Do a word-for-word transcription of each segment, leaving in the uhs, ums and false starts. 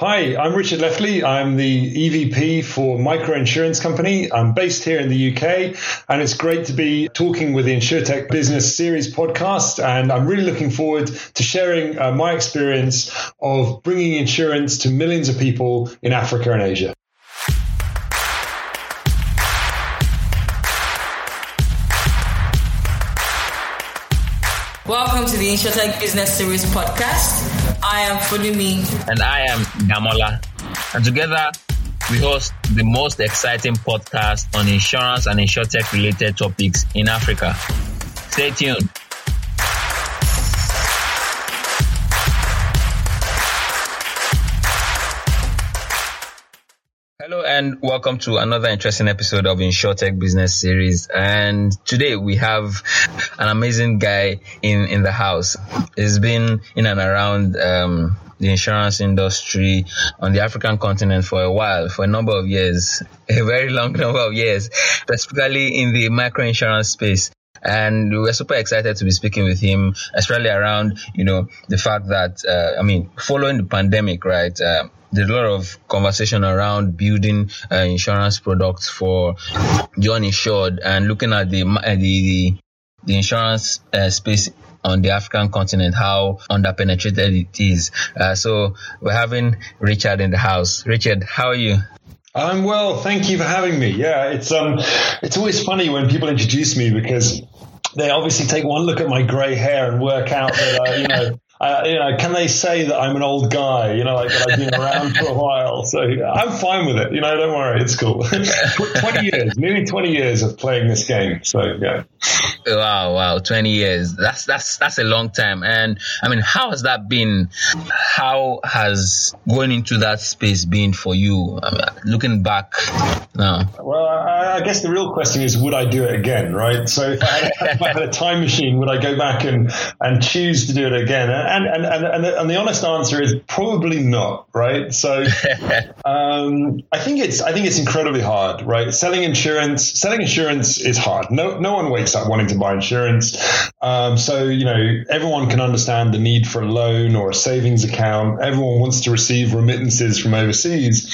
Hi, I'm Richard Leftley. I'm the E V P for Microinsurance Company. I'm based here in the U K, and it's great to be talking with the InsurTech Business Series podcast. And I'm really looking forward to sharing uh, my experience of bringing insurance to millions of people in Africa and Asia. Welcome to the InsurTech Business Series podcast. I am Fudumi. And I am Gamola. And together, we host the most exciting podcast on insurance and insurtech related topics in Africa. Stay tuned. Hello and welcome to another interesting episode of InsurTech Business Series. And today we have an amazing guy in, in the house. He's been in and around um, the insurance industry on the African continent for a while, for a number of years, a very long number of years, specifically in the microinsurance space. And we're super excited to be speaking with him, especially around, you know, the fact that, uh, I mean, following the pandemic, right, uh, there's a lot of conversation around building uh, insurance products for the uninsured and looking at the uh, the, the insurance uh, space on the African continent, how underpenetrated it is. Uh, so we're having Richard in the house. Richard, how are you? I'm well. Thank you for having me. Yeah, it's um, it's always funny when people introduce me because they obviously take one look at my grey hair and work out that uh, you know. Uh, you know, can they say that I'm an old guy, you know, like that I've been around for a while? So I'm fine with it. You know, don't worry. It's cool. twenty years, nearly twenty years of playing this game. So, yeah. Wow, wow. twenty years. That's, that's, that's a long time. And I mean, how has that been? How has going into that space been for you? I mean, looking back now. Well, I, I guess the real question is, would I do it again? Right. So if I had, if I had a time machine, would I go back and, and choose to do it again? And, And, and and and the honest answer is probably not, right? So um, I think it's I think it's incredibly hard, right? Selling insurance, selling insurance is hard. No no one wakes up wanting to buy insurance. Um, so you know everyone can understand the need for a loan or a savings account. Everyone wants to receive remittances from overseas.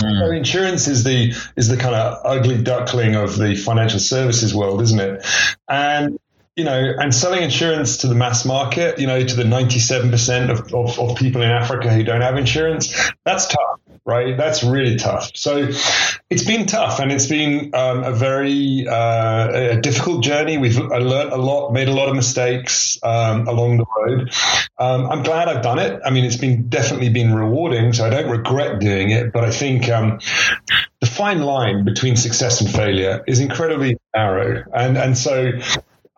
Mm. So insurance is the is the kind of ugly duckling of the financial services world, isn't it? And you know, and selling insurance to the mass market, you know, to the ninety-seven percent of, of, of people in Africa who don't have insurance, that's tough, right? That's really tough. So it's been tough and it's been um, a very uh, a difficult journey. We've learned a lot, made a lot of mistakes um, along the road. Um, I'm glad I've done it. I mean, it's been definitely been rewarding, so I don't regret doing it. But I think um, the fine line between success and failure is incredibly narrow. And, and so...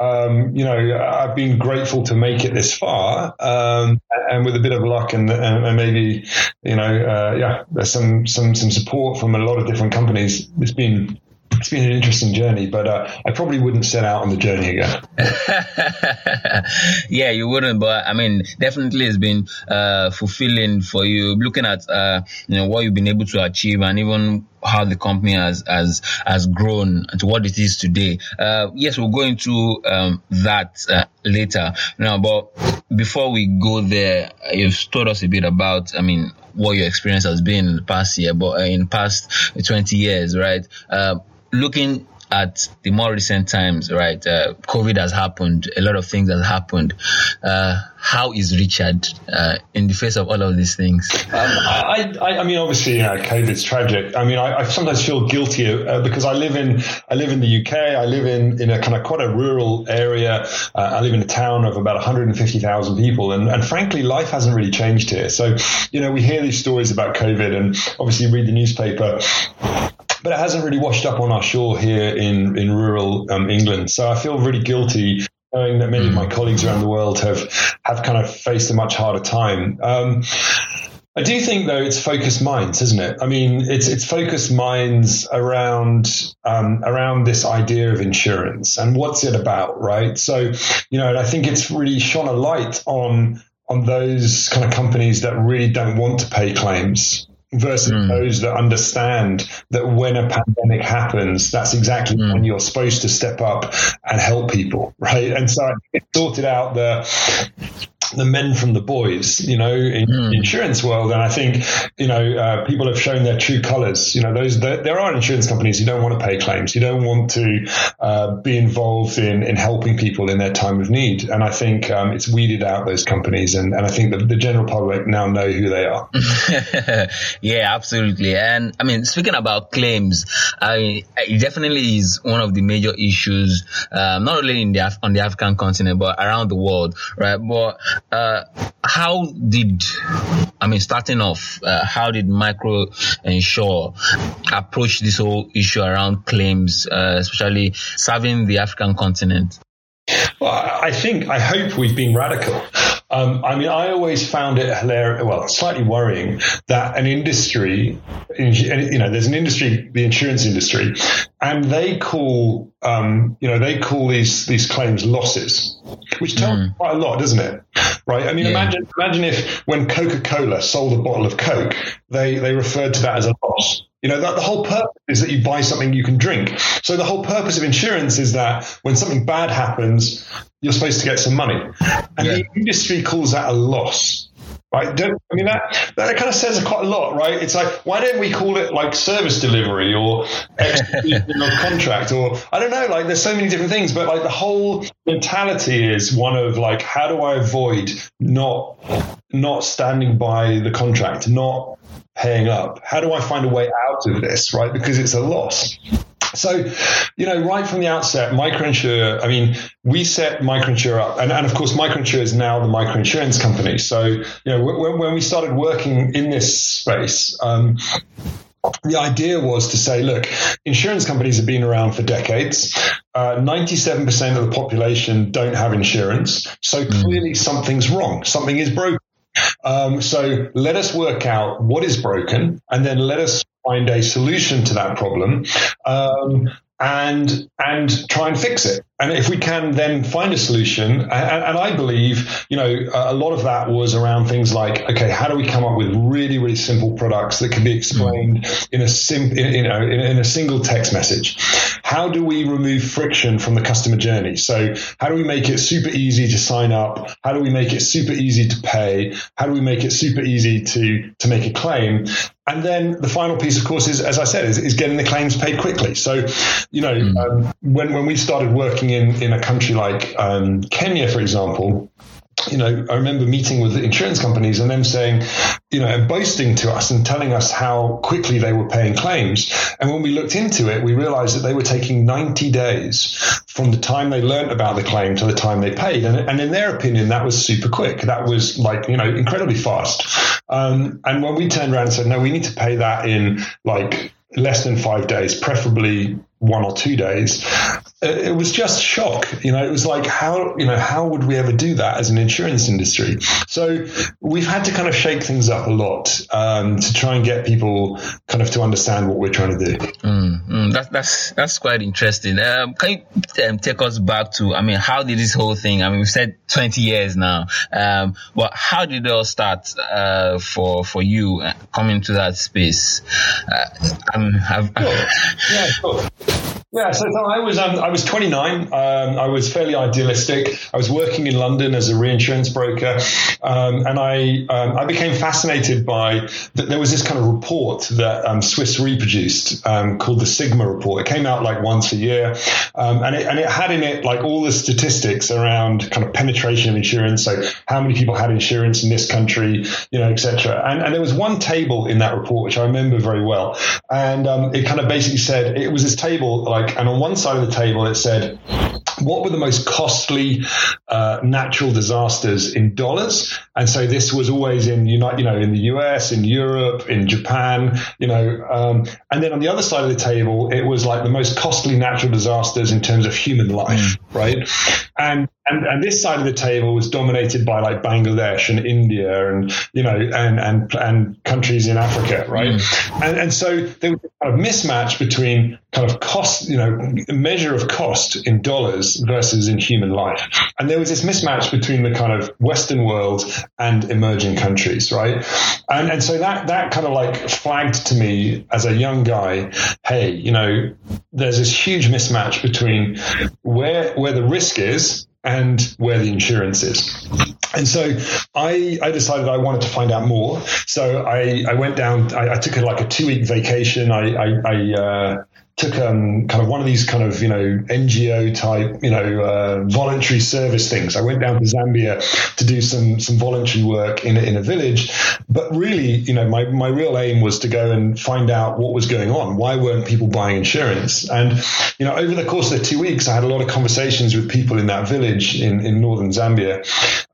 Um, you know, I've been grateful to make it this far, um, and with a bit of luck and, and maybe, you know, uh, yeah, there's some, some, some support from a lot of different companies. It's been, it's been an interesting journey, but uh, I probably wouldn't set out on the journey again. Yeah, you wouldn't, but I mean, definitely it's been uh, fulfilling for you. Looking at uh, you know what you've been able to achieve, and even how the company has has has grown to what it is today. Uh, yes, we'll go into um, that uh, later. Now, but before we go there, you've told us a bit about, I mean, what your experience has been in the past year, but uh, in the past twenty years, right? Uh, Looking at the more recent times, right, uh, COVID has happened, a lot of things have happened. Uh, how is Richard uh, in the face of all of these things? Um, I, I, I mean, obviously, yeah, COVID's tragic. I mean, I, I sometimes feel guilty uh, because I live in I live in the U K. I live in, in a kind of quite a rural area. Uh, I live in a town of about one hundred fifty thousand people. And, and frankly, life hasn't really changed here. So, you know, we hear these stories about COVID and obviously read the newspaper. But it hasn't really washed up on our shore here in, in rural um, England. So I feel really guilty knowing that many of my colleagues around the world have, have kind of faced a much harder time. Um, I do think, though, it's focused minds, isn't it? I mean, it's it's focused minds around um, around this idea of insurance and what's it about, right? So, you know, and I think it's really shone a light on on those kind of companies that really don't want to pay claims, versus mm. those that understand that when a pandemic happens, that's exactly mm. when you're supposed to step up and help people, right? And so it sorted out the the men from the boys, you know, in mm. the insurance world. And I think, you know, uh, people have shown their true colors. You know, those there, there are insurance companies who don't want to pay claims. You don't want to uh, be involved in, in helping people in their time of need. And I think um, it's weeded out those companies. And, and I think the, the general public now know who they are. Yeah, absolutely. And I mean, speaking about claims, I mean, it definitely is one of the major issues, um, not only in the Af- on the African continent, but around the world, right? But Uh, how did, I mean, starting off, uh, how did MicroEnsure approach this whole issue around claims, uh, especially serving the African continent? Well, I think, I hope we've been radical. Um, I mean, I always found it hilarious, well, slightly worrying that an industry, you know, there's an industry, the insurance industry, and they call, um, you know, they call these, these claims losses, which tells mm. quite a lot, doesn't it? Right. I mean, yeah. imagine, imagine if when Coca-Cola sold a bottle of Coke, they, they referred to that as a loss. You know, that the whole purpose is that you buy something you can drink. So the whole purpose of insurance is that when something bad happens, you're supposed to get some money. And yeah. the industry calls that a loss. Right? Don't, I mean, that, that kind of says quite a lot, right? It's like, why don't we call it like service delivery or execution of contract or I don't know, like there's so many different things, but like the whole mentality is one of like, how do I avoid not, not standing by the contract, not paying up? How do I find a way out of this, right? Because it's a loss. So, you know, right from the outset, MicroEnsure, I mean, we set MicroEnsure up. And, and of course, MicroEnsure is now the microinsurance company. So, you know, when, when we started working in this space, um, the idea was to say, look, insurance companies have been around for decades. Uh, ninety-seven percent of the population don't have insurance. So clearly something's wrong. Something is broken. Um, so let us work out what is broken and then let us find a solution to that problem, um, and and try and fix it. And if we can then find a solution, and, and I believe, you know, a lot of that was around things like, okay, how do we come up with really, really simple products that can be explained in a sim, in, you know, in, in a single text message? How do we remove friction from the customer journey? So how do we make it super easy to sign up? How do we make it super easy to pay? How do we make it super easy to, to make a claim? And then the final piece, of course, is, as I said, is, is getting the claims paid quickly. So, you know, mm. um, when, when we started working in, in a country like um, Kenya, for example, you know, I remember meeting with the insurance companies and them saying, you know, and boasting to us and telling us how quickly they were paying claims. And when we looked into it, we realized that they were taking ninety days from the time they learned about the claim to the time they paid. And, and in their opinion, that was super quick. That was like, you know, incredibly fast. Um, and when we turned around and said, no, we need to pay that in like less than five days, preferably one or two days, it was just shock. You know, it was like, how, you know, how would we ever do that as an insurance industry? So we've had to kind of shake things up a lot, um, to try and get people kind of to understand what we're trying to do. Mm, mm, that, that's, that's quite interesting. Um, can you um, take us back to, I mean, how did this whole thing, I mean, we've said twenty years now, um, but how did it all start, uh, for, for you uh, coming to that space? Uh, um, I've, I've, sure. Yeah, sure. Yeah, so I was um, I was twenty-nine. Um, I was fairly idealistic. I was working in London as a reinsurance broker, um, and I um, I became fascinated by that. There was this kind of report that um, Swiss Re produced um, called the Sigma Report. It came out like once a year, um, and it and it had in it like all the statistics around kind of penetration of insurance. So how many people had insurance in this country, you know, et cetera. And and there was one table in that report which I remember very well, and um, it kind of basically said it was this table like. Like, and on one side of the table, it said, what were the most costly uh, natural disasters in dollars? And so this was always in, you know, in the U S, in Europe, in Japan, you know. Um, and then on the other side of the table, it was like the most costly natural disasters in terms of human life, right? And And, and this side of the table was dominated by like Bangladesh and India and, you know, and, and, and countries in Africa, right? Mm. And, and so there was a kind of mismatch between kind of cost, you know, measure of cost in dollars versus in human life. And there was this mismatch between the kind of Western world and emerging countries, right? And, and so that, that kind of like flagged to me as a young guy, hey, you know, there's this huge mismatch between where, where the risk is and where the insurance is. And so I, I decided I wanted to find out more. So I, I went down, I, I took a, like a two-week vacation. I, I, I uh, took um, kind of one of these kind of, you know, N G O type, you know, uh, voluntary service things. I went down to Zambia to do some some voluntary work in, in a village. But really, you know, my, my real aim was to go and find out what was going on. Why weren't people buying insurance? And, you know, over the course of the two weeks, I had a lot of conversations with people in that village in, in northern Zambia.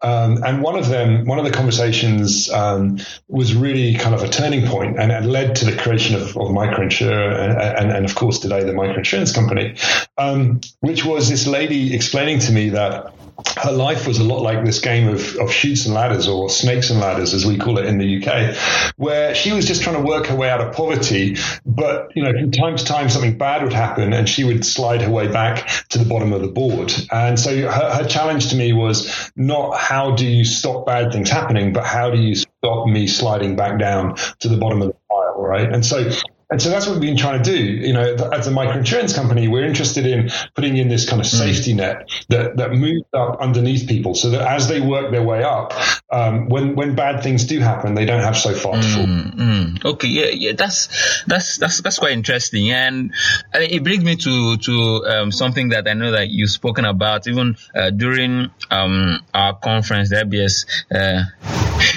Um, and one of them, one of the conversations um, was really kind of a turning point, and it led to the creation of, of MicroEnsure and, and, and, of course, today, the Microinsurance Company, um, which was this lady explaining to me that her life was a lot like this game of, of shoots and ladders, or snakes and ladders, as we call it in the U K, where she was just trying to work her way out of poverty. But, you know, from time to time, something bad would happen and she would slide her way back to the bottom of the board. And so her, her challenge to me was not how do you stop bad things happening, but how do you stop me sliding back down to the bottom of the pile, right? And so And so that's what we've been trying to do. You know, as a microinsurance company, we're interested in putting in this kind of safety net that, that moves up underneath people so that as they work their way up, um, when when bad things do happen, they don't have so far to fall. Mm, mm. Okay, yeah, yeah, that's that's that's that's quite interesting, and it brings me to to um, something that I know that you've spoken about even uh, during um, our conference, the F B S uh,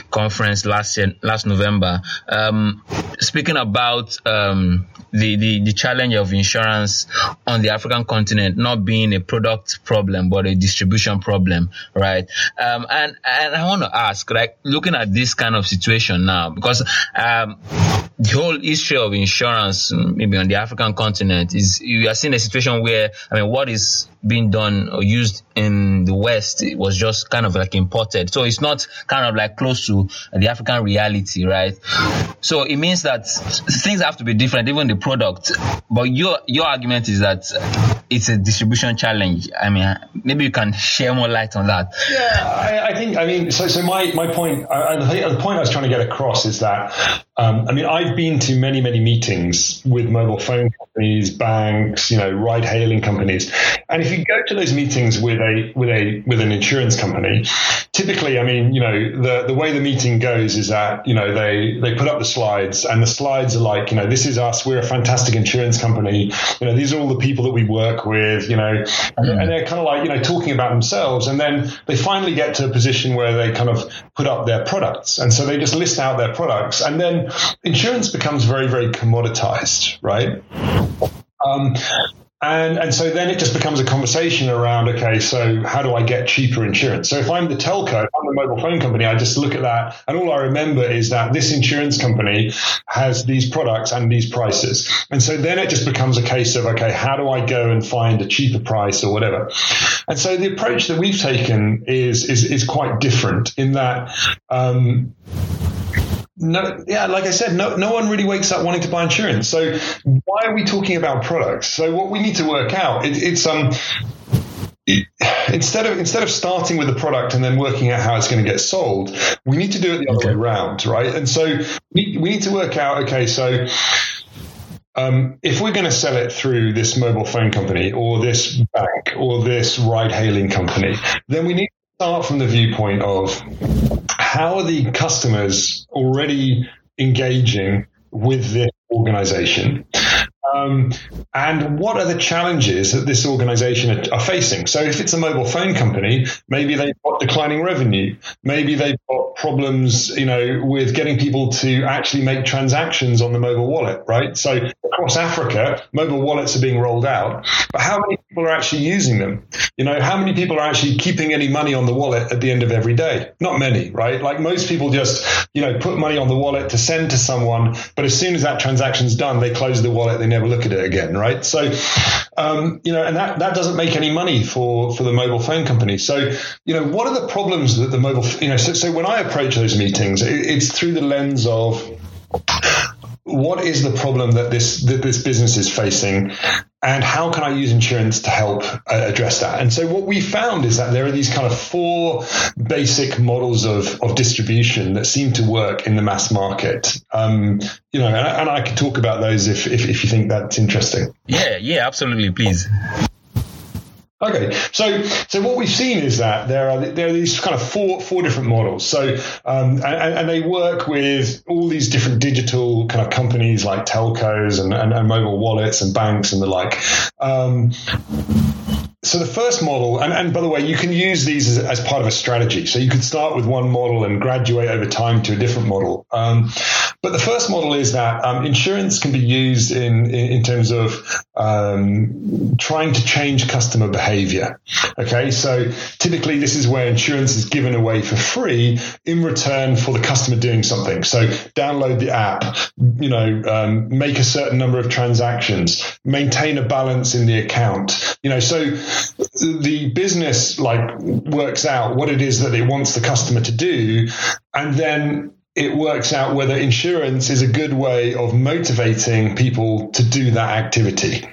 conference last year, last November. Um, speaking about uh, Um, the, the, the challenge of insurance on the African continent not being a product problem, but a distribution problem, right? Um, and, and I want to ask, like, looking at this kind of situation now, because um, the whole history of insurance, maybe on the African continent, is you are seeing a situation where, I mean, what is being done or used in the West, it was just kind of like imported. So it's not kind of like close to the African reality, right? So it means that things have to be different, even the product. But your your argument is that it's a distribution challenge. I mean, maybe you can share more light on that. Yeah, I, I think, I mean, so so my, my point, I, I think the point I was trying to get across is that, um, I mean, I've been to many, many meetings with mobile phone companies, banks, you know, ride-hailing companies. And if you go to those meetings with a with a with an insurance company, typically, I mean, you know, the, the way the meeting goes is that, you know, they, they put up the slides, and the slides are like, you know, this is us, we're a fantastic insurance company, you know, these are all the people that we work with, you know, and, and they're kind of like, you know, talking about themselves. And then they finally get to a position where they kind of put up their products. And so they just list out their products. And then insurance becomes very, very commoditized, right? Um And and so then it just becomes a conversation around, okay, so how do I get cheaper insurance? So if I'm the telco, if I'm the mobile phone company, I just look at that, and all I remember is that this insurance company has these products and these prices. And so then it just becomes a case of, okay, how do I go and find a cheaper price or whatever? And so the approach that we've taken is is is quite different in that um No, yeah, like I said, no, no one really wakes up wanting to buy insurance. So why are we talking about products? So what we need to work out, it, it's um, it, instead of instead of starting with the product and then working out how it's going to get sold, we need to do it the other okay. way around, right? And so we, we need to work out, okay, so um, if we're going to sell it through this mobile phone company or this bank or this ride-hailing company, then we need to start from the viewpoint of how are the customers already engaging with this organization? Um, and what are the challenges that this organization are, are facing? So if it's a mobile phone company, maybe they've got declining revenue. Maybe they've got problems, you know, with getting people to actually make transactions on the mobile wallet, right? So across Africa, mobile wallets are being rolled out. But how many people are actually using them? You know, how many people are actually keeping any money on the wallet at the end of every day? Not many, right? Like most people just, you know, put money on the wallet to send to someone. But as soon as that transaction's done, they close the wallet, they never look at it again, right? So, um, you know, and that, that doesn't make any money for, for the mobile phone company. So, you know, what are the problems that the mobile, you know, so, so when I approach those meetings, it, it's through the lens of what is the problem that this, that this business is facing? And how can I use insurance to help uh, address that? And so what we found is that there are these kind of four basic models of, of distribution that seem to work in the mass market. Um, you know, and I, and I could talk about those if, if, if you think that's interesting. Yeah, yeah, absolutely. Please. Okay, so so what we've seen is that there are there are these kind of four four different models. So um, and, and they work with all these different digital kind of companies like telcos and, and, and mobile wallets and banks and the like. Um, So the first model, and, and by the way, you can use these as, as part of a strategy. So you could start with one model and graduate over time to a different model. Um, but the first model is that um, insurance can be used in, in terms of um, trying to change customer behavior. Okay, so typically this is where insurance is given away for free in return for the customer doing something. So download the app, you know, um, make a certain number of transactions, maintain a balance in the account, you know, so the business like works out what it is that it wants the customer to do, and then it works out whether insurance is a good way of motivating people to do that activity.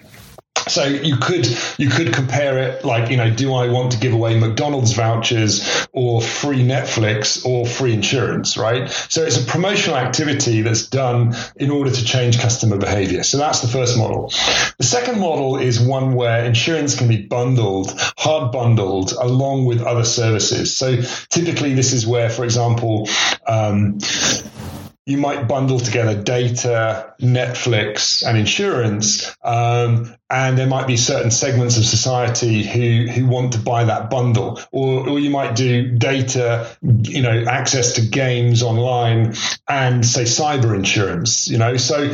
So you could you could compare it like, you know, do I want to give away McDonald's vouchers or free Netflix or free insurance, right? So it's a promotional activity that's done in order to change customer behavior. So that's the first model. The second model is one where insurance can be bundled, hard bundled, along with other services. So typically this is where, for example, um, you might bundle together data, Netflix, and insurance, um, and there might be certain segments of society who, who want to buy that bundle, or or you might do data, you know, access to games online, and say cyber insurance, you know. So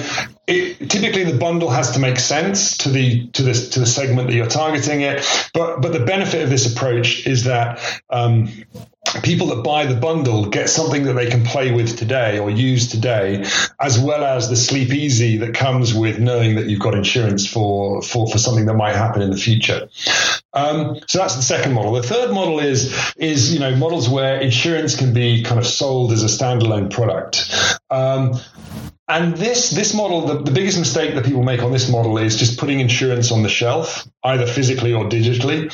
it, typically the bundle has to make sense to the to the to the segment that you're targeting it. But but the benefit of this approach is that um, people that buy the bundle get something that they can play with today or use today, as well as the sleep easy that comes with knowing that you've got insurance for for, for something that might happen in the future. Um, so that's the second model. The third model is is you know models where insurance can be kind of sold as a standalone product. Um, And this this model, the, the biggest mistake that people make on this model is just putting insurance on the shelf, either physically or digitally.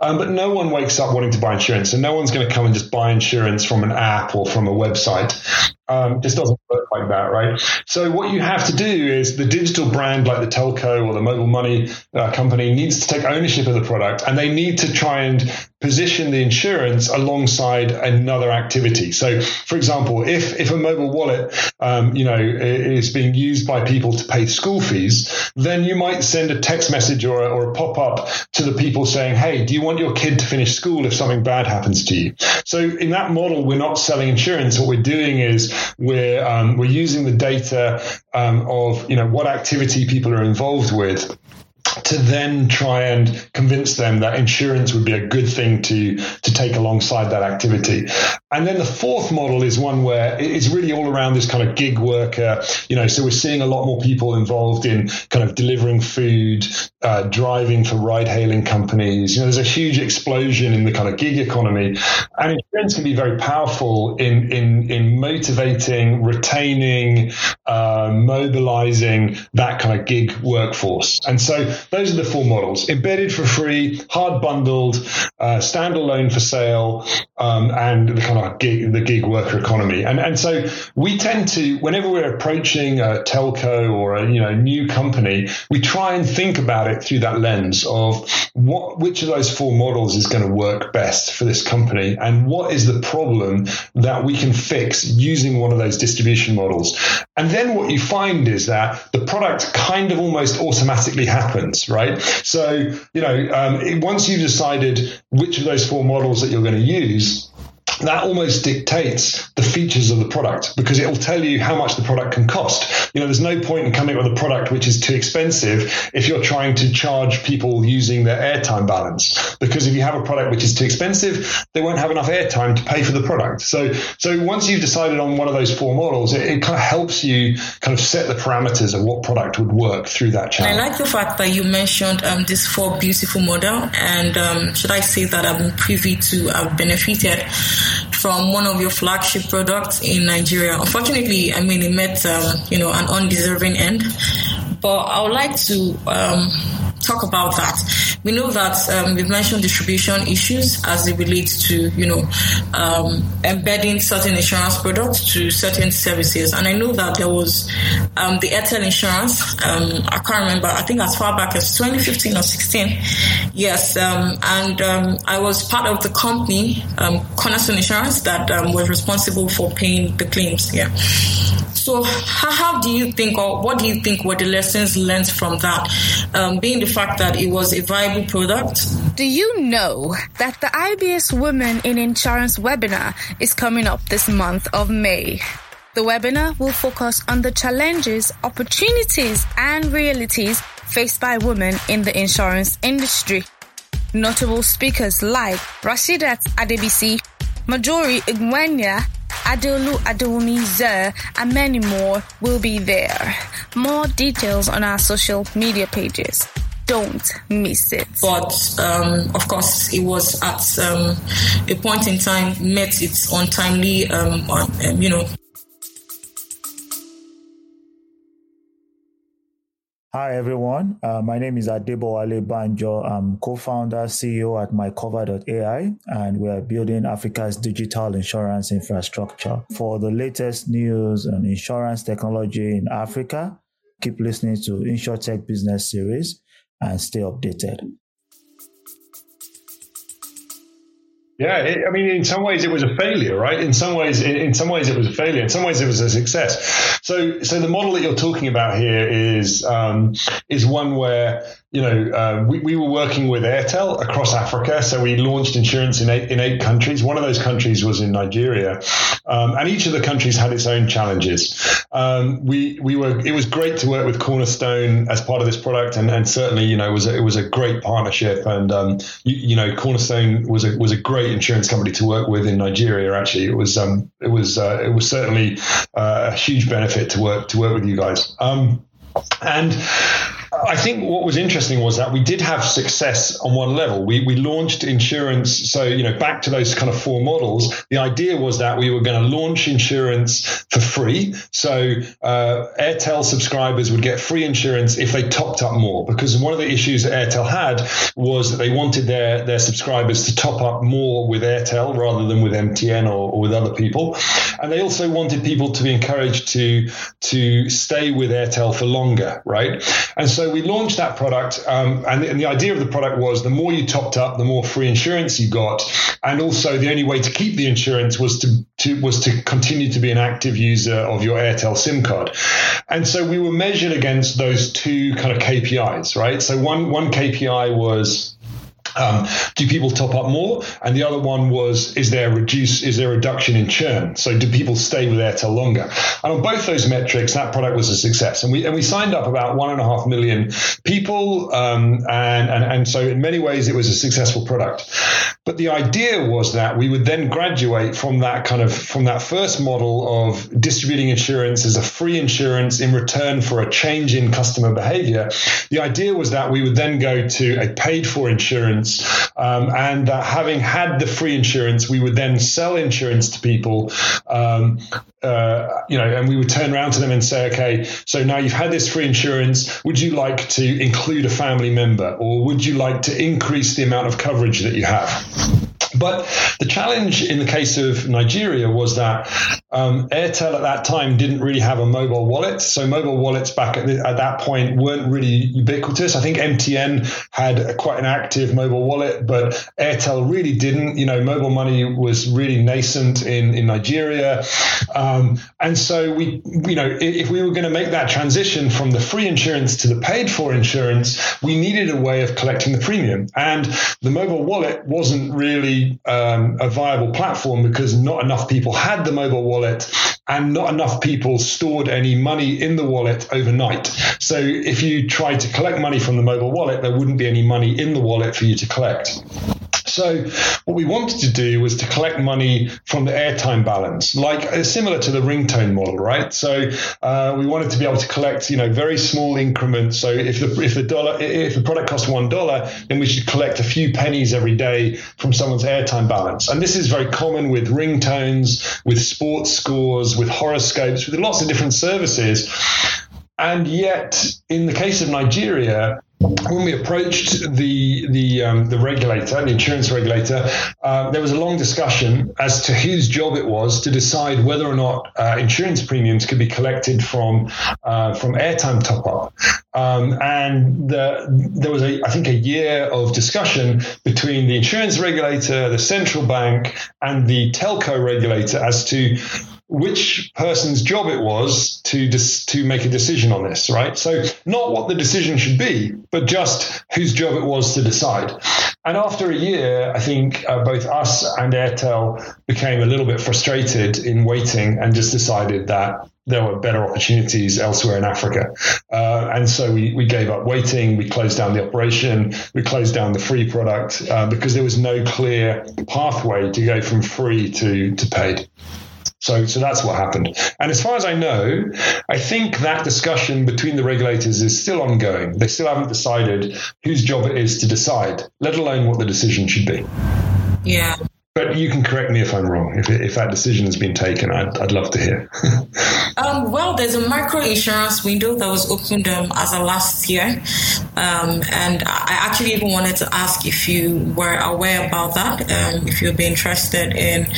Um, but no one wakes up wanting to buy insurance, and so no one's going to come and just buy insurance from an app or from a website. Um, just doesn't work like that, right? So what you have to do is the digital brand, like the telco or the mobile money uh, company, needs to take ownership of the product, and they need to try and position the insurance alongside another activity. So, for example, if if a mobile wallet, um, you know, is being used by people to pay school fees, then you might send a text message or a, or a pop up to the people saying, "Hey, do you want your kid to finish school if something bad happens to you?" So, in that model, we're not selling insurance. What we're doing is We're um, we're using the data um, of you know what activity people are involved with to then try and convince them that insurance would be a good thing to to take alongside that activity. And then the fourth model is one where it's really all around this kind of gig worker, you know, so we're seeing a lot more people involved in kind of delivering food, uh, driving for ride-hailing companies. You know, there's a huge explosion in the kind of gig economy, and insurance can be very powerful in in, in motivating, retaining, uh, mobilizing that kind of gig workforce. And so those are the four models: embedded for free, hard bundled, uh, standalone for sale, um, and the kind of gig, the gig worker economy. And and so we tend to, whenever we're approaching a telco or a you know new company, we try and think about it through that lens of what which of those four models is going to work best for this company, and what is the problem that we can fix using one of those distribution models. And then what you find is that the product kind of almost automatically happens. Right. So, you know, um, it, once you've decided which of those four models that you're going to use, that almost dictates the features of the product, because it will tell you how much the product can cost. You know, there's no point in coming up with a product which is too expensive if you're trying to charge people using their airtime balance, because if you have a product which is too expensive, they won't have enough airtime to pay for the product. So, so once you've decided on one of those four models, it, it kind of helps you kind of set the parameters of what product would work through that channel. I like the fact that you mentioned um, these four beautiful models, and um, should I say that I've been privy to, I've benefited from one of your flagship products in Nigeria. Unfortunately, I mean, it met, um, you know, an undeserving end. But I would like to um, talk about that. We know that um, we've mentioned distribution issues as it relates to, you know, um, embedding certain insurance products to certain services. And I know that there was um, the Airtel insurance. Um, I can't remember. I think as far back as twenty fifteen or sixteen. Yes. Um, and um, I was part of the company, um, Cornerstone Insurance, that um, was responsible for paying the claims. Yeah. So how, how do you think, or what do you think were the lessons learned from that, um, being the fact that it was a viable product? Do you know that the I B S Women in Insurance webinar is coming up this month of May? The webinar will focus on the challenges, opportunities, and realities faced by women in the insurance industry. Notable speakers like Rashidat Adebisi, Majori Igwenuya, Adolu Adewumi-Zer, and many more will be there. More details on our social media pages. Don't miss it. But, um, of course, it was at um, a point in time met its untimely, um, um, you know. Hi, everyone. Uh, my name is Adebola Banjo. I'm co-founder, C E O at my cover dot A I, and we are building Africa's digital insurance infrastructure. For the latest news on insurance technology in Africa, keep listening to InsurTech Business Series and stay updated. Yeah, it, I mean, in some ways it was a failure, right? In some ways, in, in some ways it was a failure. In some ways it was a success. So, so the model that you're talking about here is um, is one where, you know, uh, we, we were working with Airtel across Africa. So we launched insurance in eight, in eight countries. One of those countries was in Nigeria, um, and each of the countries had its own challenges. Um, we we were it was great to work with Cornerstone as part of this product, and, and certainly, you know, it was a, it was a great partnership. And um, you, you know, Cornerstone was a was a great insurance company to work with in Nigeria. Actually, it was um, it was uh, it was certainly uh, a huge benefit to work to work with you guys. Um, and I think what was interesting was that we did have success on one level. We we launched insurance. So, you know, back to those kind of four models, the idea was that we were going to launch insurance for free. So uh, Airtel subscribers would get free insurance if they topped up more, because one of the issues that Airtel had was that they wanted their, their subscribers to top up more with Airtel rather than with M T N or, or with other people. And they also wanted people to be encouraged to, to stay with Airtel for longer, right? And so we launched that product, um, and, and the idea of the product was the more you topped up, the more free insurance you got, and also the only way to keep the insurance was to, to was to continue to be an active user of your Airtel SIM card. And so we were measured against those two kind of K P Is, right? So one one K P I was, Um, do people top up more? And the other one was, is there a reduce, is there a reduction in churn? So do people stay with Airtel longer? And on both those metrics, that product was a success. And we and we signed up about one and a half million people. Um, and, and, and so in many ways, it was a successful product. But the idea was that we would then graduate from that kind of, from that first model of distributing insurance as a free insurance in return for a change in customer behavior. The idea was that we would then go to a paid for insurance. Um, and uh, having had the free insurance, we would then sell insurance to people, um, uh, you know, and we would turn around to them and say, okay, so now you've had this free insurance, would you like to include a family member, or would you like to increase the amount of coverage that you have? But the challenge in the case of Nigeria was that um, Airtel at that time didn't really have a mobile wallet. So mobile wallets back at, the, at that point weren't really ubiquitous. I think M T N had a, quite an active mobile wallet, but Airtel really didn't. You know, mobile money was really nascent in, in Nigeria. Um, and so we, you know, if we were going to make that transition from the free insurance to the paid for insurance, we needed a way of collecting the premium. And the mobile wallet wasn't really Um, a viable platform, because not enough people had the mobile wallet and not enough people stored any money in the wallet overnight. So if you tried to collect money from the mobile wallet, there wouldn't be any money in the wallet for you to collect. So what we wanted to do was to collect money from the airtime balance, like uh, similar to the ringtone model, right? So uh, we wanted to be able to collect, you know, very small increments. So if the if the dollar if the product cost one dollar, then we should collect a few pennies every day from someone's airtime balance. And this is very common with ringtones, with sports scores, with horoscopes, with lots of different services. And yet, in the case of Nigeria, when we approached the the um, the regulator, the insurance regulator, uh, there was a long discussion as to whose job it was to decide whether or not uh, insurance premiums could be collected from uh, from airtime top up. Um, and the, there was, a, I think, a year of discussion between the insurance regulator, the central bank, and the telco regulator as to which person's job it was to dis- to make a decision on this, right? So not what the decision should be, but just whose job it was to decide. And after a year, I think uh, both us and Airtel became a little bit frustrated in waiting and just decided that there were better opportunities elsewhere in Africa. Uh, and so we, we gave up waiting. We closed down the operation. We closed down the free product uh, because there was no clear pathway to go from free to, to paid. So so that's what happened. And as far as I know, I think that discussion between the regulators is still ongoing. They still haven't decided whose job it is to decide, let alone what the decision should be. Yeah. But you can correct me if I'm wrong. If if that decision has been taken, I'd, I'd love to hear. um, well, there's a microinsurance window that was opened um, as of last year. Um, and I actually even wanted to ask if you were aware about that, um, if you'd be interested in,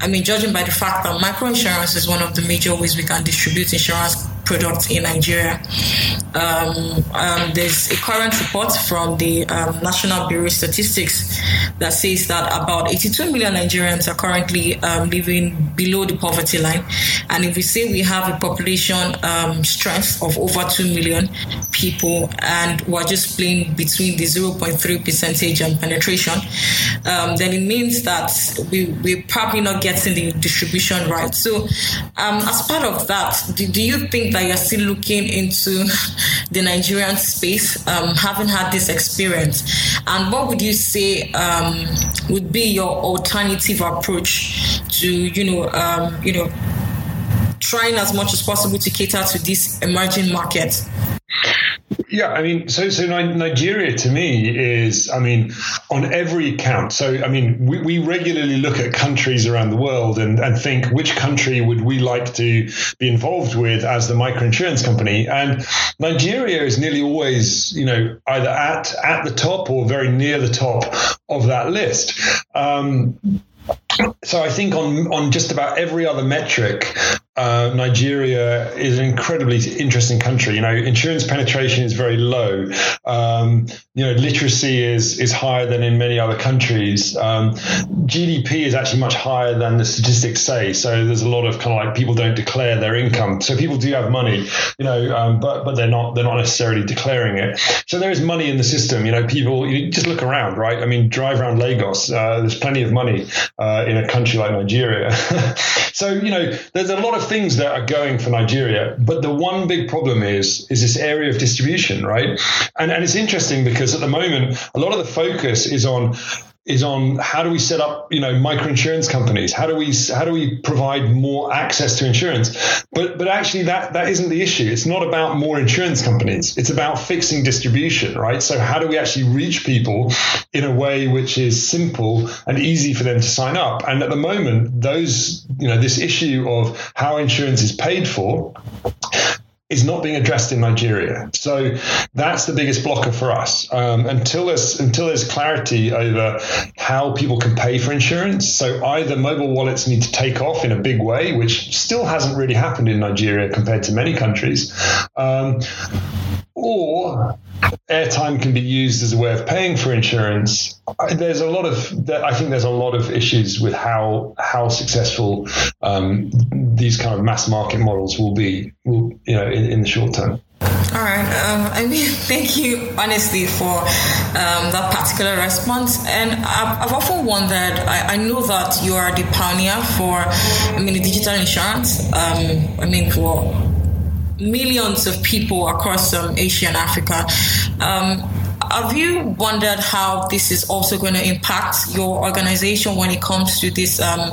I mean, judging by the fact that microinsurance is one of the major ways we can distribute insurance products in Nigeria. Um, um, there's a current report from the um, National Bureau of Statistics that says that about eighty-two million Nigerians are currently um, living below the poverty line. And if we say we have a population um, strength of over two million people and we're just playing between the zero point three percentage and penetration, um, then it means that we, we're probably not getting the distribution right. So um, as part of that, do, do you think that you're still looking into the Nigerian space, um, having had this experience? And what would you say um, would be your alternative approach to, you know, um, you know, trying as much as possible to cater to this emerging market? Yeah, I mean, so so Nigeria to me is, I mean, on every count. So, I mean, we, we regularly look at countries around the world and, and think which country would we like to be involved with as the microinsurance company. And Nigeria is nearly always, you know, either at, at the top or very near the top of that list. Um, so I think on on just about every other metric, Uh, Nigeria is an incredibly interesting country. You know, insurance penetration is very low. Um, you know, literacy is is higher than in many other countries. Um, G D P is actually much higher than the statistics say. So there's a lot of kind of like people don't declare their income. So people do have money, you know, um, but but they're not they're not necessarily declaring it. So there is money in the system. You know, people you just look around, right? I mean, drive around Lagos. Uh, there's plenty of money uh, in a country like Nigeria. So you know, there's a lot of things that are going for Nigeria, but the one big problem is is this area of distribution, right? And and it's interesting because at the moment, a lot of the focus is on is on how do we set up, you know, microinsurance companies? How do we how do we provide more access to insurance? But but actually that that isn't the issue. It's not about more insurance companies. It's about fixing distribution, right? So how do we actually reach people in a way which is simple and easy for them to sign up? And at the moment, those, you know, this issue of how insurance is paid for is not being addressed in Nigeria. So that's the biggest blocker for us. Um, until there's until there's clarity over how people can pay for insurance. So either mobile wallets need to take off in a big way, which still hasn't really happened in Nigeria compared to many countries, um, or airtime can be used as a way of paying for insurance. There's a lot of, I think there's a lot of issues with how how successful um, these kind of mass market models will be, will, you know, in, in the short term. All right. Um, I mean, thank you, honestly, for um, that particular response. And I've, I've often wondered, I, I know that you are the pioneer for, I mean, digital insurance. Um, I mean, for millions of people across um, Asia and Africa. Um, have you wondered how this is also going to impact your organization when it comes to this, um,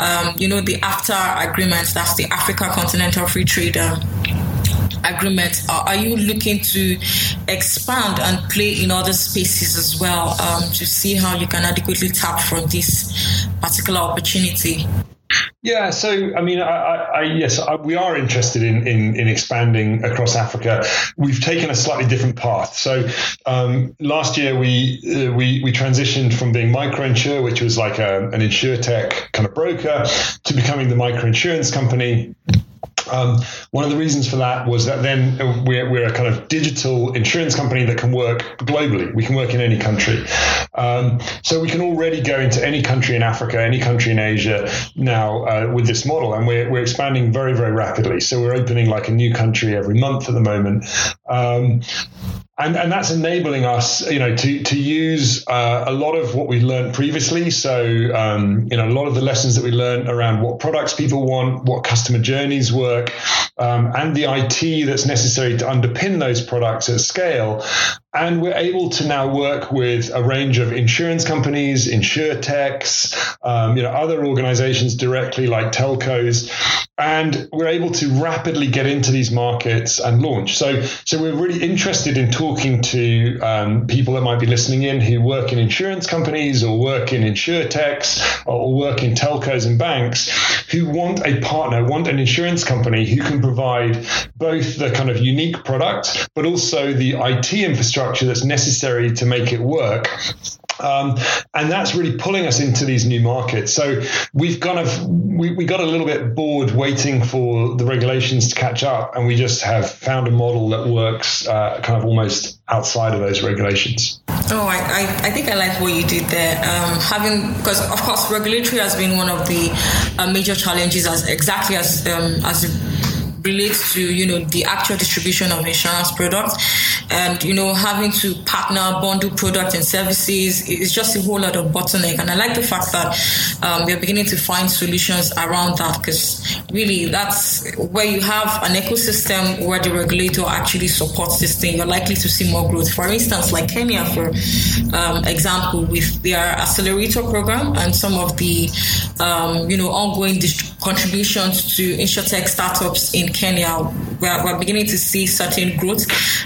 um, you know, the AFTA agreement, that's the Africa Continental Free Trade uh, agreement? Are, are you looking to expand and play in other spaces as well um, to see how you can adequately tap from this particular opportunity? Yeah, so I mean, I, I, yes, I, we are interested in, in in expanding across Africa. We've taken a slightly different path. So um, last year we uh, we we transitioned from being MicroEnsure, which was like a, an InsurTech kind of broker, to becoming the Microinsurance Company. Um, one of the reasons for that was that then we're, we're a kind of digital insurance company that can work globally. We can work in any country. Um, so we can already go into any country in Africa, any country in Asia now uh, with this model. And we're, we're expanding very, very rapidly. So we're opening like a new country every month at the moment. Um, And, and that's enabling us, you know, to, to use uh, a lot of what we learned previously. So, um, you know, a lot of the lessons that we learned around what products people want, what customer journeys work, um, and the I T that's necessary to underpin those products at scale. And we're able to now work with a range of insurance companies, insurtechs, um, you know, other organizations directly like telcos. And we're able to rapidly get into these markets and launch. So, so we're really interested in talking to um, people that might be listening in who work in insurance companies or work in insurtechs or work in telcos and banks who want a partner, want an insurance company who can provide both the kind of unique product, but also the I T infrastructure that's necessary to make it work. Um, and that's really pulling us into these new markets. So we've kind of we, we got a little bit bored waiting for the regulations to catch up, and we just have found a model that works uh, kind of almost outside of those regulations. Oh, I, I, I think I like what you did there. Um, having because of course regulatory has been one of the uh, major challenges, as exactly as um, as. You, relates to, you know, the actual distribution of insurance products, and, you know, having to partner, bundle products and services is just a whole lot of bottleneck. And I like the fact that um, we're beginning to find solutions around that, because really that's where you have an ecosystem where the regulator actually supports this thing, you're likely to see more growth. For instance, like Kenya, for um, example, with their accelerator program and some of the, um, you know, ongoing dist- contributions to insurtech startups in Kenya, we're, we're beginning to see certain growth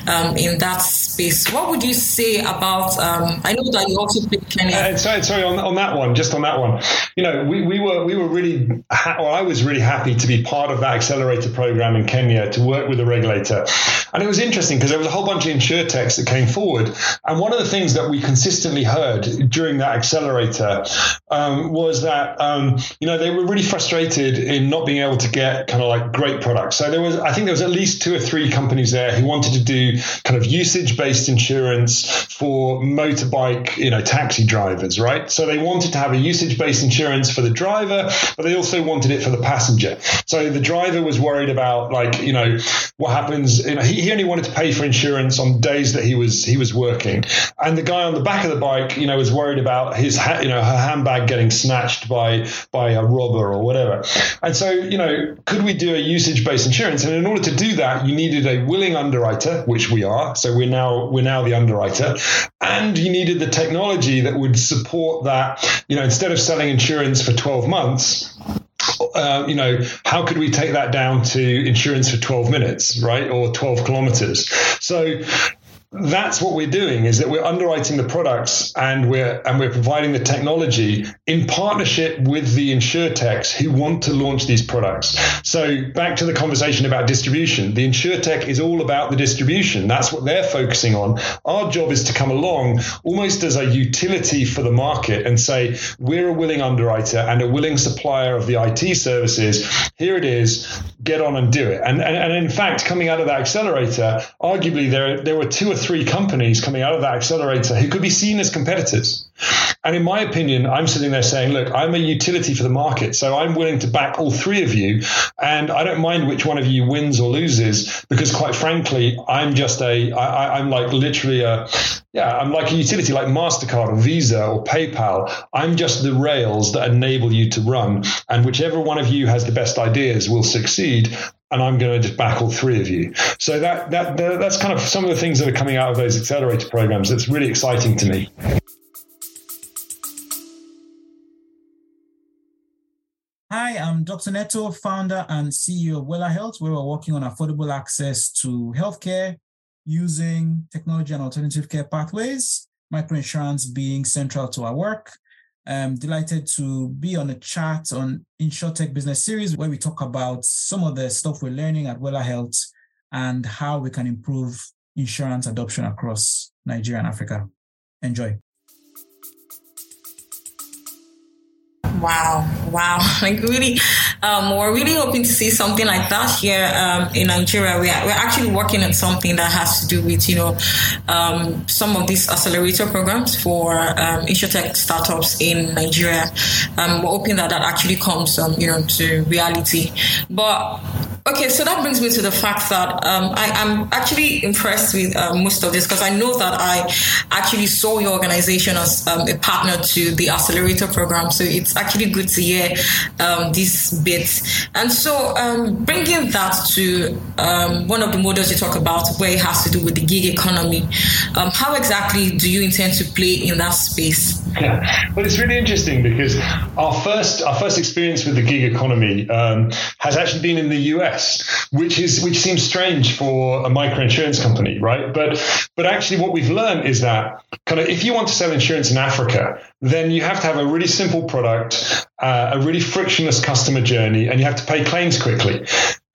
um, in that space. What would you say about, um, I know that you also picked Kenya. Uh, sorry, sorry on, on that one, just on that one. You know, we, we were we were really, ha- or I was really happy to be part of that accelerator program in Kenya, to work with the regulator. And it was interesting because there was a whole bunch of insurtechs that came forward. And one of the things that we consistently heard during that accelerator um, was that, um, you know, they were really frustrated in not being able to get kind of like great products. So there was, I think there was at least two or three companies there who wanted to do kind of usage-based insurance for motorbike, you know, taxi drivers, right? So they wanted to have a usage-based insurance for the driver, but they also wanted it for the passenger. So the driver was worried about, like, you know, what happens, you know, he, he only wanted to pay for insurance on days that he was he was working. And the guy on the back of the bike, you know, was worried about his, ha- you know, her handbag getting snatched by, by a robber or whatever. And so, you know, could we do a usage-based insurance? And in order to do that, you needed a willing underwriter, which we are. So we're now we're now the underwriter, and you needed the technology that would support that. You know, instead of selling insurance for twelve months. Uh, you know, how could we take that down to insurance for twelve minutes, right? Or twelve kilometers. So that's what we're doing, is that we're underwriting the products and we're and we're providing the technology in partnership with the insurtechs who want to launch these products. So back to the conversation about distribution, the insurtech is all about the distribution. That's what they're focusing on. Our job is to come along almost as a utility for the market and say, we're a willing underwriter and a willing supplier of the I T services. Here it is. Get on and do it. And and, and in fact, coming out of that accelerator, arguably there there were two or three companies coming out of that accelerator who could be seen as competitors. And in my opinion, I'm sitting there saying, look, I'm a utility for the market, so I'm willing to back all three of you, and I don't mind which one of you wins or loses, because quite frankly, I'm just a, I, I'm like literally a, yeah, I'm like a utility like MasterCard or Visa or PayPal. I'm just the rails that enable you to run, and whichever one of you has the best ideas will succeed. And I'm going to just back all three of you. So that that that's kind of some of the things that are coming out of those accelerator programs. That's really exciting to me. Hi, I'm Doctor Neto, founder and C E O of Wella Health, where we're working on affordable access to healthcare using technology and alternative care pathways, microinsurance being central to our work. I'm delighted to be on a chat on InsurTech Business Series, where we talk about some of the stuff we're learning at Wella Health and how we can improve insurance adoption across Nigeria and Africa. Enjoy. Wow, wow. Like really, um, we're really hoping to see something like that here um, in Nigeria. We are, we're actually working on something that has to do with, you know, um, some of these accelerator programs for um, InsurTech startups in Nigeria. Um, we're hoping that that actually comes, um, you know, to reality. But, okay, so that brings me to the fact that um, I, I'm actually impressed with uh, most of this, because I know that I actually saw your organization as um, a partner to the accelerator program. So it's actually actually good to hear um, this bit. And so um, bringing that to um, one of the models you talk about, where it has to do with the gig economy, um, how exactly do you intend to play in that space? Yeah. Well, it's really interesting because our first our first experience with the gig economy um, has actually been in the U S, which is which seems strange for a microinsurance company, right? But but actually what we've learned is that kind of if you want to sell insurance in Africa, then you have to have a really simple product, uh, a really frictionless customer journey, and you have to pay claims quickly.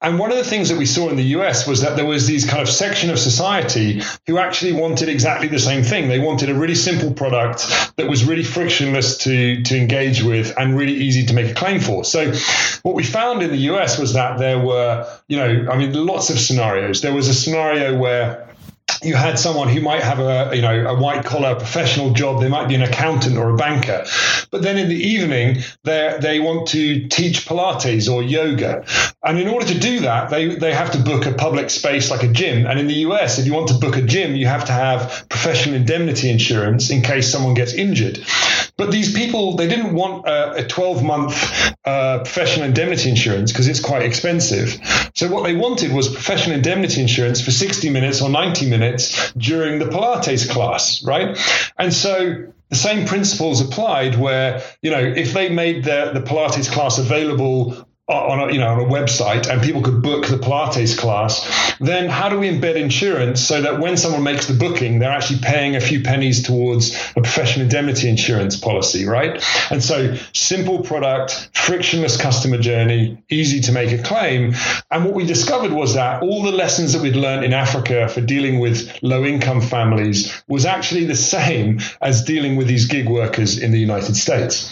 And one of the things that we saw in the U S was that there was these kind of section of society who actually wanted exactly the same thing. They wanted a really simple product that was really frictionless to, to engage with and really easy to make a claim for. So what we found in the U S was that there were, you know, I mean, lots of scenarios. There was a scenario where you had someone who might have a, you know, a white collar professional job. They might be an accountant or a banker, but then in the evening they they want to teach Pilates or yoga, and in order to do that, they they have to book a public space like a gym. And in the U S, if you want to book a gym, you have to have professional indemnity insurance in case someone gets injured. But these people, they didn't want a twelve month uh, professional indemnity insurance because it's quite expensive. So what they wanted was professional indemnity insurance for sixty minutes or ninety minutes during the Pilates class, right? And so the same principles applied where, you know, if they made the, the Pilates class available on a, you know, on a website and people could book the Pilates class, then how do we embed insurance so that when someone makes the booking, they're actually paying a few pennies towards a professional indemnity insurance policy, right? And so simple product, frictionless customer journey, easy to make a claim. And what we discovered was that all the lessons that we'd learned in Africa for dealing with low-income families was actually the same as dealing with these gig workers in the United States.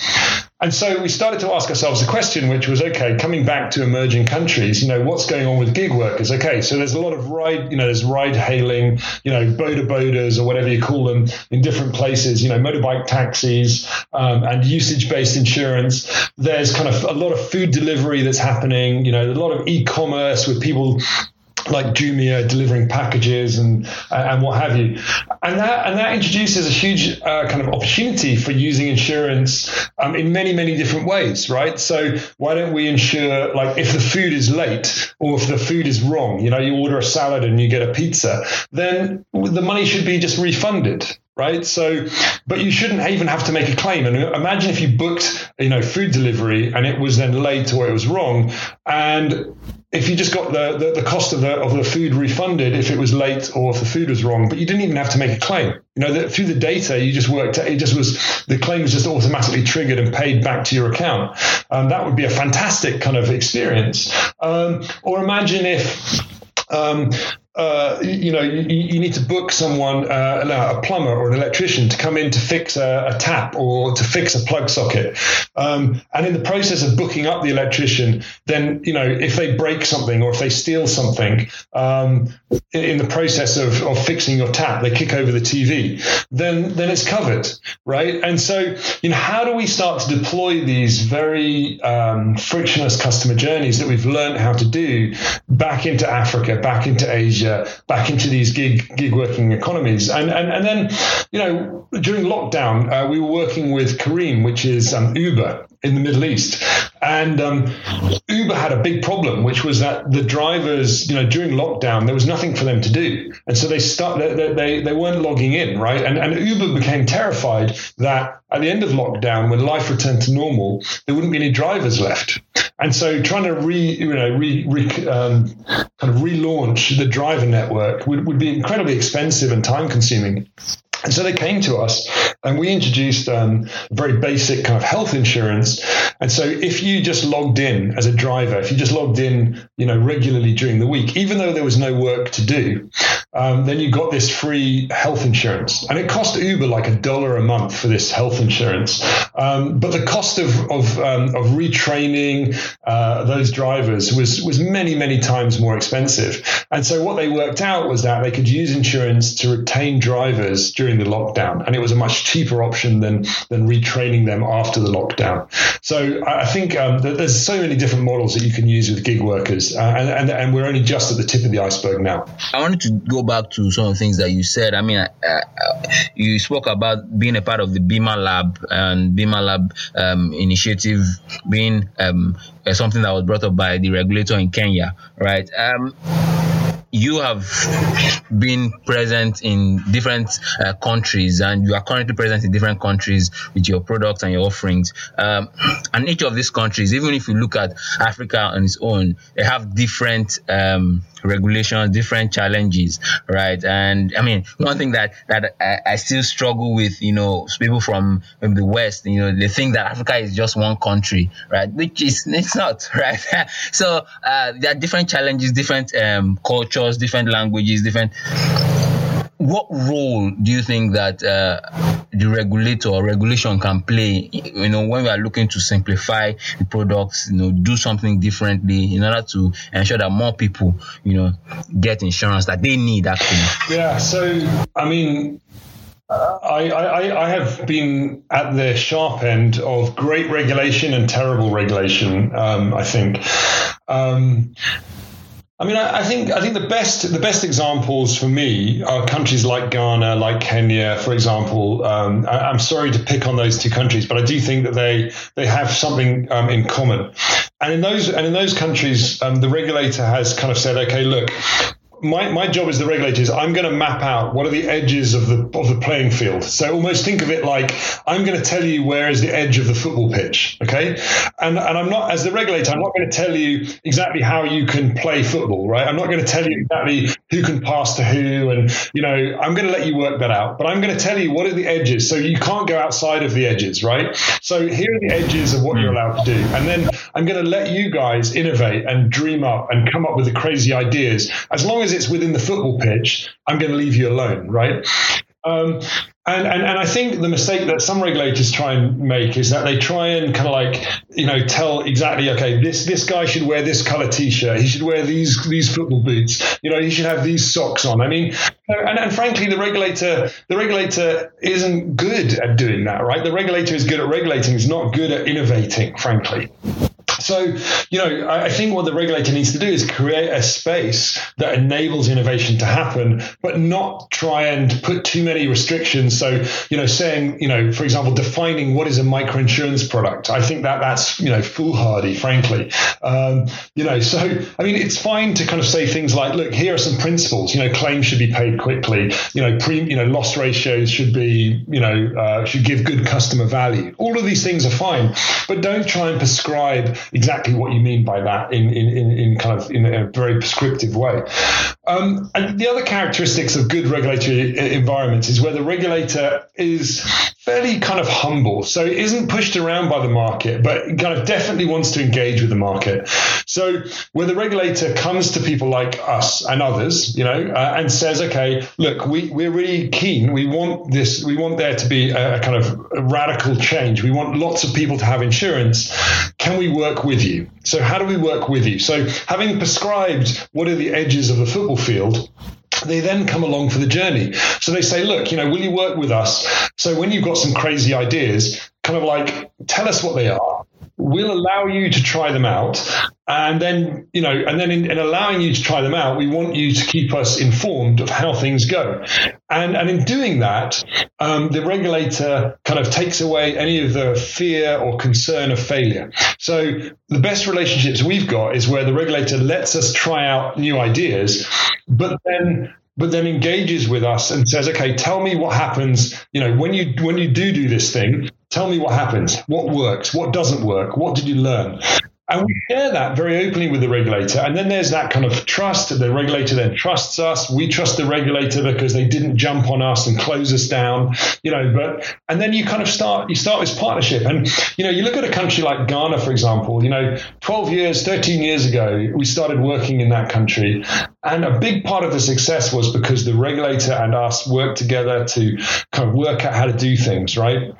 And so we started to ask ourselves the question, which was, okay, coming back to emerging countries, you know, what's going on with gig workers? Okay, so there's a lot of ride, you know, there's ride hailing, you know, boda bodas or whatever you call them in different places, you know, motorbike taxis um, and usage-based insurance. There's kind of a lot of food delivery that's happening, you know, a lot of e-commerce with people like Jumia delivering packages and and what have you, and that and that introduces a huge uh, kind of opportunity for using insurance um, in many many different ways, right? So why don't we insure like if the food is late or if the food is wrong? You know, you order a salad and you get a pizza, then the money should be just refunded. Right. So but you shouldn't even have to make a claim. And imagine if you booked, you know, food delivery and it was then late or it was wrong. And if you just got the, the, the cost of the of the food refunded if it was late or if the food was wrong, but you didn't even have to make a claim. You know, the, through the data, you just worked it just was the claim was just automatically triggered and paid back to your account. Um, that would be a fantastic kind of experience. Um, or imagine if um Uh, you know, you, you need to book someone, uh, no, a plumber or an electrician to come in to fix a, a tap or to fix a plug socket. Um, and in the process of booking up the electrician, then, you know, if they break something or if they steal something um, in, in the process of, of fixing your tap, they kick over the T V, then, then it's covered, right? And so, you know, how do we start to deploy these very um, frictionless customer journeys that we've learned how to do back into Africa, back into Asia, back into these gig gig working economies? And and and then, you know, during lockdown, uh, we were working with Careem, which is um, Uber in the Middle East. And um, Uber had a big problem, which was that the drivers, you know, during lockdown, there was nothing for them to do. And so they start, they, they, they weren't logging in, right? And, and Uber became terrified that at the end of lockdown, when life returned to normal, there wouldn't be any drivers left. And so trying to re, you know, re, re, um, kind of relaunch the driver network would, would be incredibly expensive and time consuming. And so they came to us and we introduced um, very basic kind of health insurance. And so if you just logged in as a driver, if you just logged in, you know, regularly during the week, even though there was no work to do, um, then you got this free health insurance. And it cost Uber like a dollar a month for this health insurance. Um, but the cost of of, um, of retraining uh, those drivers was, was many, many times more expensive. And so what they worked out was that they could use insurance to retain drivers during the lockdown, and it was a much cheaper option than than retraining them after the lockdown. So I think um, there's so many different models that you can use with gig workers, uh, and, and and we're only just at the tip of the iceberg now. I wanted to go back to some of the things that you said. I mean, I, I, you spoke about being a part of the BIMA Lab and BIMA Lab um, initiative being um, something that was brought up by the regulator in Kenya, right? Um, You have been present in different uh, countries, and you are currently present in different countries with your products and your offerings. Um, and each of these countries, even if you look at Africa on its own, they have different um, regulations, different challenges, right? And I mean, one thing that, that I, I still struggle with, you know, people from the West, you know, they think that Africa is just one country, right? Which is, it's not, right? So uh, there are different challenges, different um, cultures, different languages, different. What role do you think that uh, the regulator or regulation can play? You know, when we are looking to simplify the products, you know, do something differently in order to ensure that more people, you know, get insurance that they need. Actually, yeah. So, I mean. I, I, I have been at the sharp end of great regulation and terrible regulation. Um, I think. Um, I mean, I think I think the best the best examples for me are countries like Ghana, like Kenya, for example. Um, I, I'm sorry to pick on those two countries, but I do think that they they have something um, in common. And in those and in those countries, um, the regulator has kind of said, okay, look. My my job as the regulator is I'm going to map out what are the edges of the of the playing field. So almost think of it like I'm going to tell you where is the edge of the football pitch, okay? And and I'm not, as the regulator, I'm not going to tell you exactly how you can play football, right? I'm not going to tell you exactly who can pass to who, and you know I'm going to let you work that out. But I'm going to tell you what are the edges, so you can't go outside of the edges, right? So here are the edges of what you're allowed to do, and then I'm going to let you guys innovate and dream up and come up with the crazy ideas. As long as it's within the football pitch, I'm going to leave you alone, right? Um, and, and and I think the mistake that some regulators try and make is that they try and kind of like, you know, tell exactly, okay, this this guy should wear this color T-shirt, he should wear these these football boots, you know, he should have these socks on. I mean, and, and frankly, the regulator the regulator isn't good at doing that, right? The regulator is good at regulating, is not good at innovating, frankly. So, you know, I think what the regulator needs to do is create a space that enables innovation to happen, but not try and put too many restrictions. So, you know, saying, you know, for example, defining what is a microinsurance product. I think that that's, you know, foolhardy, frankly. Um, you know, so, I mean, it's fine to kind of say things like, look, here are some principles, you know, claims should be paid quickly, you know, pre, you know, loss ratios should be, you know, uh, should give good customer value. All of these things are fine, but don't try and prescribe exactly what you mean by that in, in, in, in kind of in a very prescriptive way. Um, and the other characteristics of good regulatory environments is where the regulator is fairly kind of humble. So it isn't pushed around by the market, but kind of definitely wants to engage with the market. So where the regulator comes to people like us and others, you know, uh, and says, okay, look, we, we're really keen. We want this, we want there to be a, a kind of a radical change. We want lots of people to have insurance. Can we work with you? So how do we work with you? So having prescribed what are the edges of a football field, they then come along for the journey. So they say, look, you know, will you work with us? So when you've got some crazy ideas, kind of like, tell us what they are. We'll allow you to try them out. And then, you know, and then in, in allowing you to try them out, we want you to keep us informed of how things go. And and in doing that, um, the regulator kind of takes away any of the fear or concern of failure. So the best relationships we've got is where the regulator lets us try out new ideas, but then but then engages with us and says, okay, tell me what happens, you know, when you when you do do this thing, tell me what happens, what works, what doesn't work, what did you learn? And we share that very openly with the regulator. And then there's that kind of trust. The regulator then trusts us. We trust the regulator because they didn't jump on us and close us down, you know, but, and then you kind of start, you start this partnership. And, you know, you look at a country like Ghana, for example, you know, twelve years, thirteen years ago, we started working in that country. And a big part of the success was because the regulator and us worked together to kind of work out how to do things, right?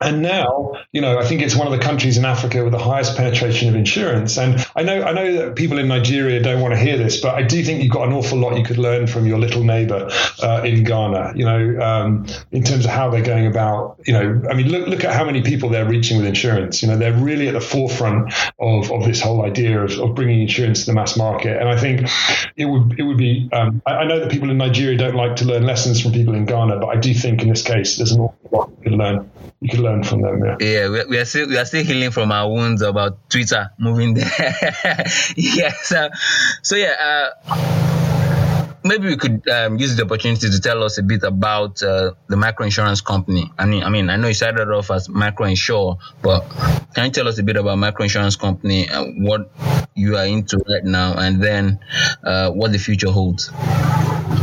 And now, you know, I think it's one of the countries in Africa with the highest penetration of insurance. And I know I know that people in Nigeria don't want to hear this, but I do think you've got an awful lot you could learn from your little neighbor uh, in Ghana, you know, um, in terms of how they're going about, you know, I mean, look look at how many people they're reaching with insurance. You know, they're really at the forefront of, of this whole idea of, of bringing insurance to the mass market. And I think it would, it would be, um, I, I know that people in Nigeria don't like to learn lessons from people in Ghana, but I do think in this case, there's an awful lot you could learn. You could learn from them, yeah. Yeah, we, we are still we are still healing from our wounds about Twitter moving there. yeah, so, so yeah, uh, maybe we could um, use the opportunity to tell us a bit about uh, the microinsurance company. I mean, I mean, I know you started off as MicroEnsure, but can you tell us a bit about microinsurance company and what you are into right now, and then uh, what the future holds?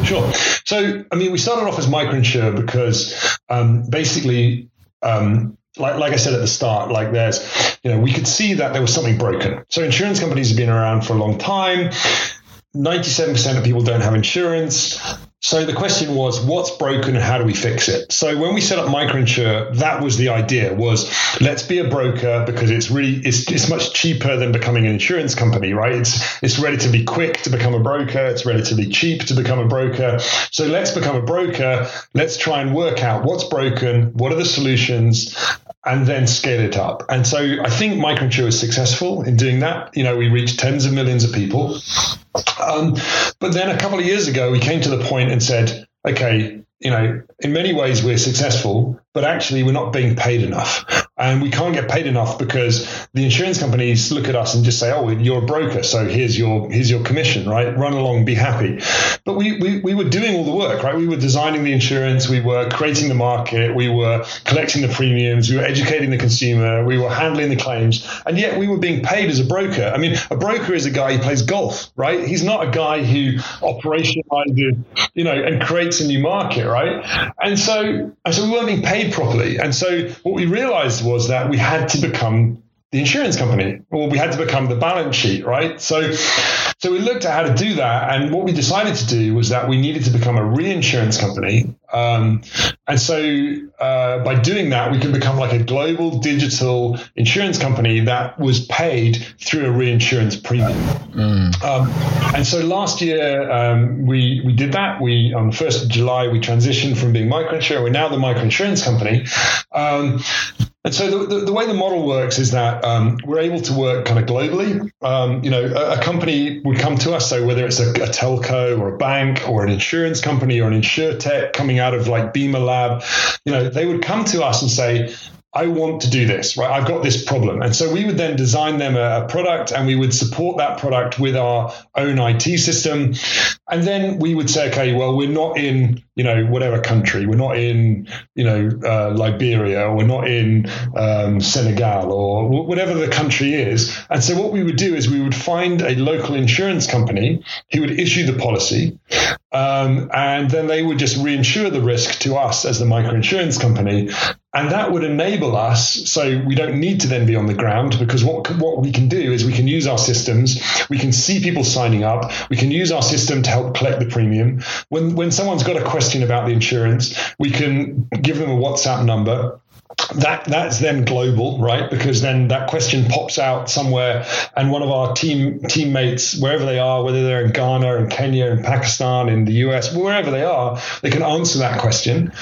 Sure. So, I mean, we started off as MicroEnsure because um, basically. Um, like, like I said at the start, like there's, you know, we could see that there was something broken. So insurance companies have been around for a long time. ninety-seven percent of people don't have insurance. So the question was, what's broken and how do we fix it? So when we set up MicroEnsure, that was the idea, was let's be a broker because it's really it's, it's much cheaper than becoming an insurance company, right? It's it's relatively quick to become a broker. It's relatively cheap to become a broker. So let's become a broker. Let's try and work out what's broken, what are the solutions, and then scale it up. And so I think MicroEnsure is successful in doing that. You know, we reached tens of millions of people. Um, but then a couple of years ago, we came to the point and said, okay, you know, in many ways we're successful, but actually we're not being paid enough. And we can't get paid enough because the insurance companies look at us and just say, oh, you're a broker, so here's your here's your commission, right? Run along, be happy. But we, we, we were doing all the work, right? We were designing the insurance. We were creating the market. We were collecting the premiums. We were educating the consumer. We were handling the claims. And yet we were being paid as a broker. I mean, a broker is a guy who plays golf, right? He's not a guy who operationalizes, you know, and creates a new market, right? And so, and so we weren't being paid properly. And so what we realized was that we had to become the insurance company, or we had to become the balance sheet, right? So so we looked at how to do that. And what we decided to do was that we needed to become a reinsurance company. Um, and so uh, by doing that, we can become like a global digital insurance company that was paid through a reinsurance premium. Mm. Um, and so last year, um, we we did that. We on the first of July, we transitioned from being MicroEnsure. We're now the MicroEnsure company. Um, and so the, the, the way the model works is that um, we're able to work kind of globally. Um, you know, a, a company would come to us. So whether it's a, a telco or a bank or an insurance company or an InsurTech coming out of like BIMA Lab, you know, they would come to us and say, I want to do this, right? I've got this problem. And so we would then design them a, a product, and we would support that product with our own I T system. And then we would say, okay, well, we're not in, you know, whatever country, we're not in, you know, uh, Liberia, or we're not in um, Senegal or w- whatever the country is. And so what we would do is we would find a local insurance company who would issue the policy. Um, and then they would just reinsure the risk to us as the microinsurance company. And that would enable us, so we don't need to then be on the ground, because what what we can do is we can use our systems, we can see people signing up, we can use our system to help collect the premium. When when someone's got a question about the insurance, we can give them a WhatsApp number. That that's then global, right? Because then that question pops out somewhere, and one of our team teammates, wherever they are, whether they're in Ghana, in Kenya, in Pakistan, in the U S, wherever they are, they can answer that question.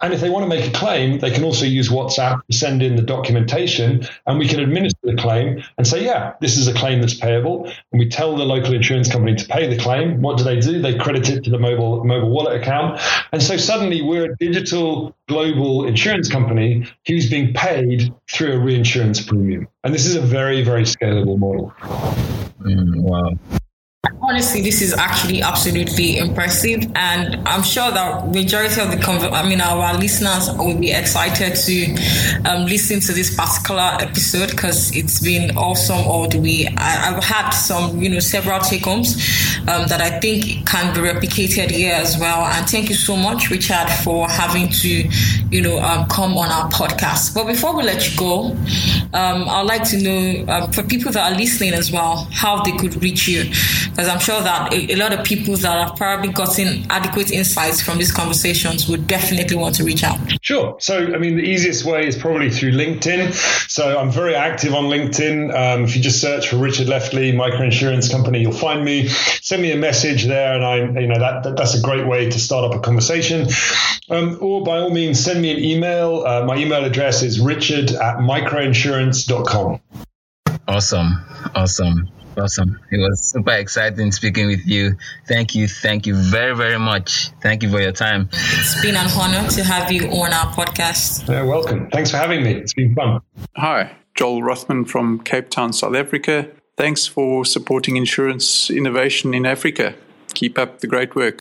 And if they want to make a claim, they can also use WhatsApp to send in the documentation, and we can administer the claim and say, yeah, this is a claim that's payable. And we tell the local insurance company to pay the claim. What do they do? They credit it to the mobile mobile wallet account. And so suddenly we're a digital global insurance company who's being paid through a reinsurance premium. And this is a very, very scalable model. Mm, wow. honestly, this is actually absolutely impressive, and I'm sure that majority of the, conv- I mean, our listeners will be excited to um, listen to this particular episode because it's been awesome all the way. I- I've had some, you know, several take-homes um, that I think can be replicated here as well. And thank you so much, Richard, for having to, you know, um, come on our podcast. But before we let you go, um, I'd like to know um, for people that are listening as well, how they could reach you, because I'm sure that a, a lot of people that have probably gotten adequate insights from these conversations would definitely want to reach out. Sure. So, I mean, the easiest way is probably through LinkedIn. So I'm very active on LinkedIn. Um, if you just search for Richard Leftley, Microinsurance Company, you'll find me. Send me a message there, and I, you know, that, that that's a great way to start up a conversation. Um, or by all means, send me an email. Uh, my email address is richard at microinsurance dot com. Awesome. Awesome. Awesome. It was super exciting speaking with you. Thank you. Thank you very, very much. Thank you for your time. It's been an honor to have you on our podcast. You're welcome. Thanks for having me. It's been fun. Hi, Joel Rothman from Cape Town, South Africa. Thanks for supporting insurance innovation in Africa. Keep up the great work.